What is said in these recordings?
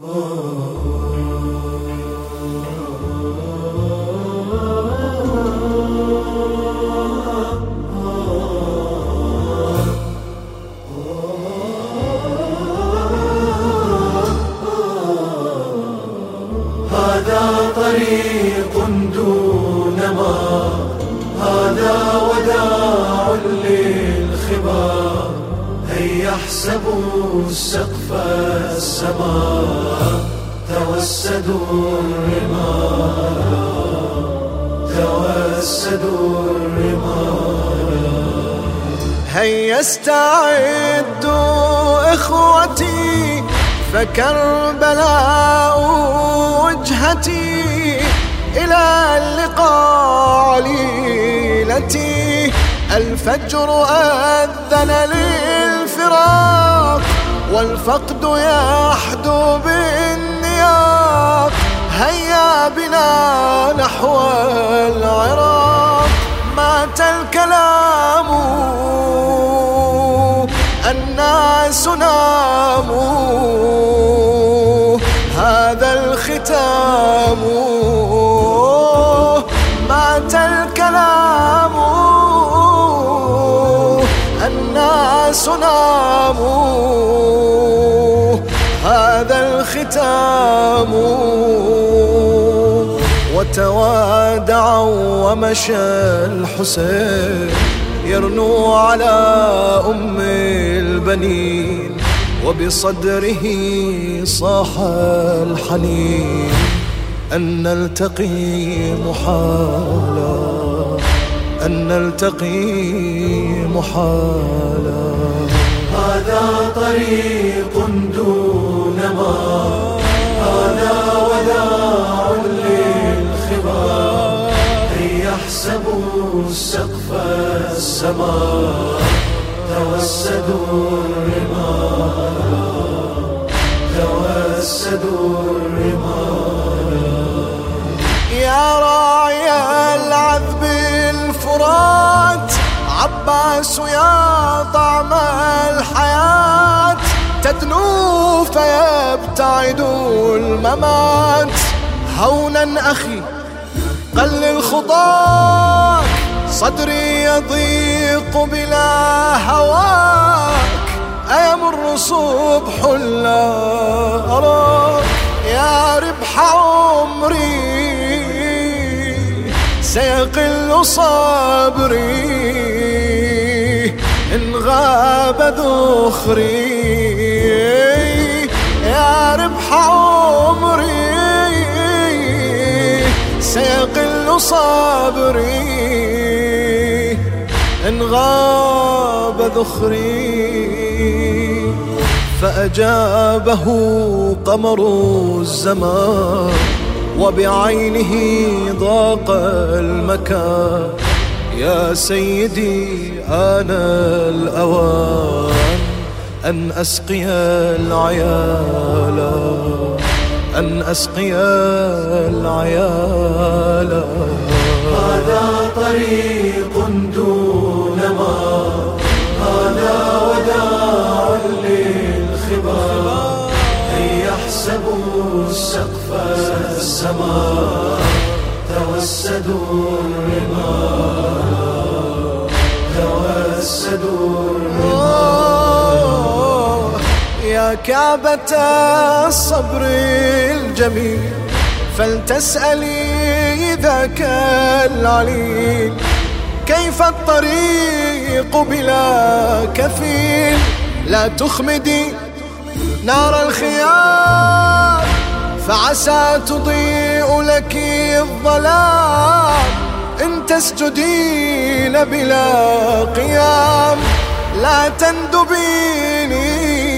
هذا طريق دون ماء، هذا وداع للخبار. هيا احسبوا السقف السماء، توسدوا الرمال، توسدوا الرمال. هيا استعدوا إخوتي، فكربلاء وجهتي. إلى اللقاء عليلتي، الفجر أذن للفراق، والفقد يحدو بالنياق. هيا بنا نحو العراق، مات الكلام الناس ناموا، هذا الختام. مات الكلام الناس ناموا، هذا الختام. وتوادعوا ومشى الحسين، يرنو على أم البنين، وبصدره صاح الحنين. أن نلتقي محالا، أن نلتقي محالا. هذا طريق دون ماء، هذا وداع للخبار. هيا احسبوا السقف السماء، توسدوا الرمال، توسدوا الرمال. يا راعي العذب الفرات، عباس يا طعم الحياة. تدنو فيبتعد الممات، هونا أخي قلل خطاك. صدري يضيق بلا هواك، أيمر صبح لا أراك. يا ربح عمري سيقل صبري، إن غاب ذخري. يا ربح عمري سيقل صبري، إن غاب ذخري. فأجابه قمر الزمان، وبعينه ضاق المكان. يا سيدي آن الأوان، أن أسقي العيال، أن أسقي العيال. هذا طريق دون ماء، هذا وداع للخبار. هيا احسبوا السقف السماء، توسدوا الرمال، توسدوا الرمال. يا كعبة الصبر الجميل، فلتسألي ذاك العليل. كيف الطريق بلا كفيل؟ لا تخمدي نار الخيال، فعسى تضيء لك الظلام. إن تسجدين بلا قيام، لا تندبيني،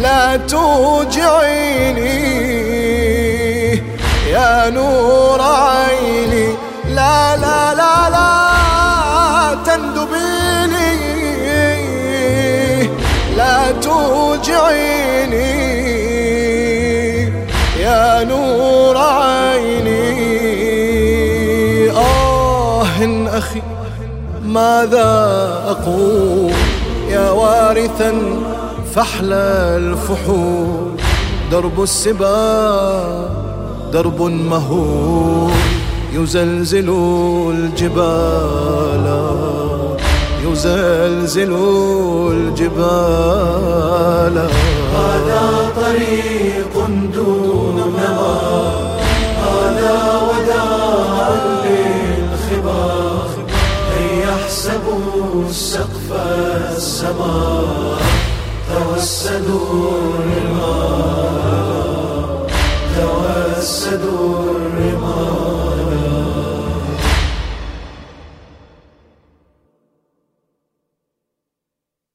لا توجعيني يا نور عيني. لا لا لا لا تندبيني، لا توجعيني يا نور عيني. إن أخي ماذا أقول، يا وارثا فأحلى الفحول درب السباق درب مهول يزلزل الجبال يزلزل الجبال. هذا طريق دون ماء هذا وداع للخبار كي يحسبوا السقف السماء توسدوا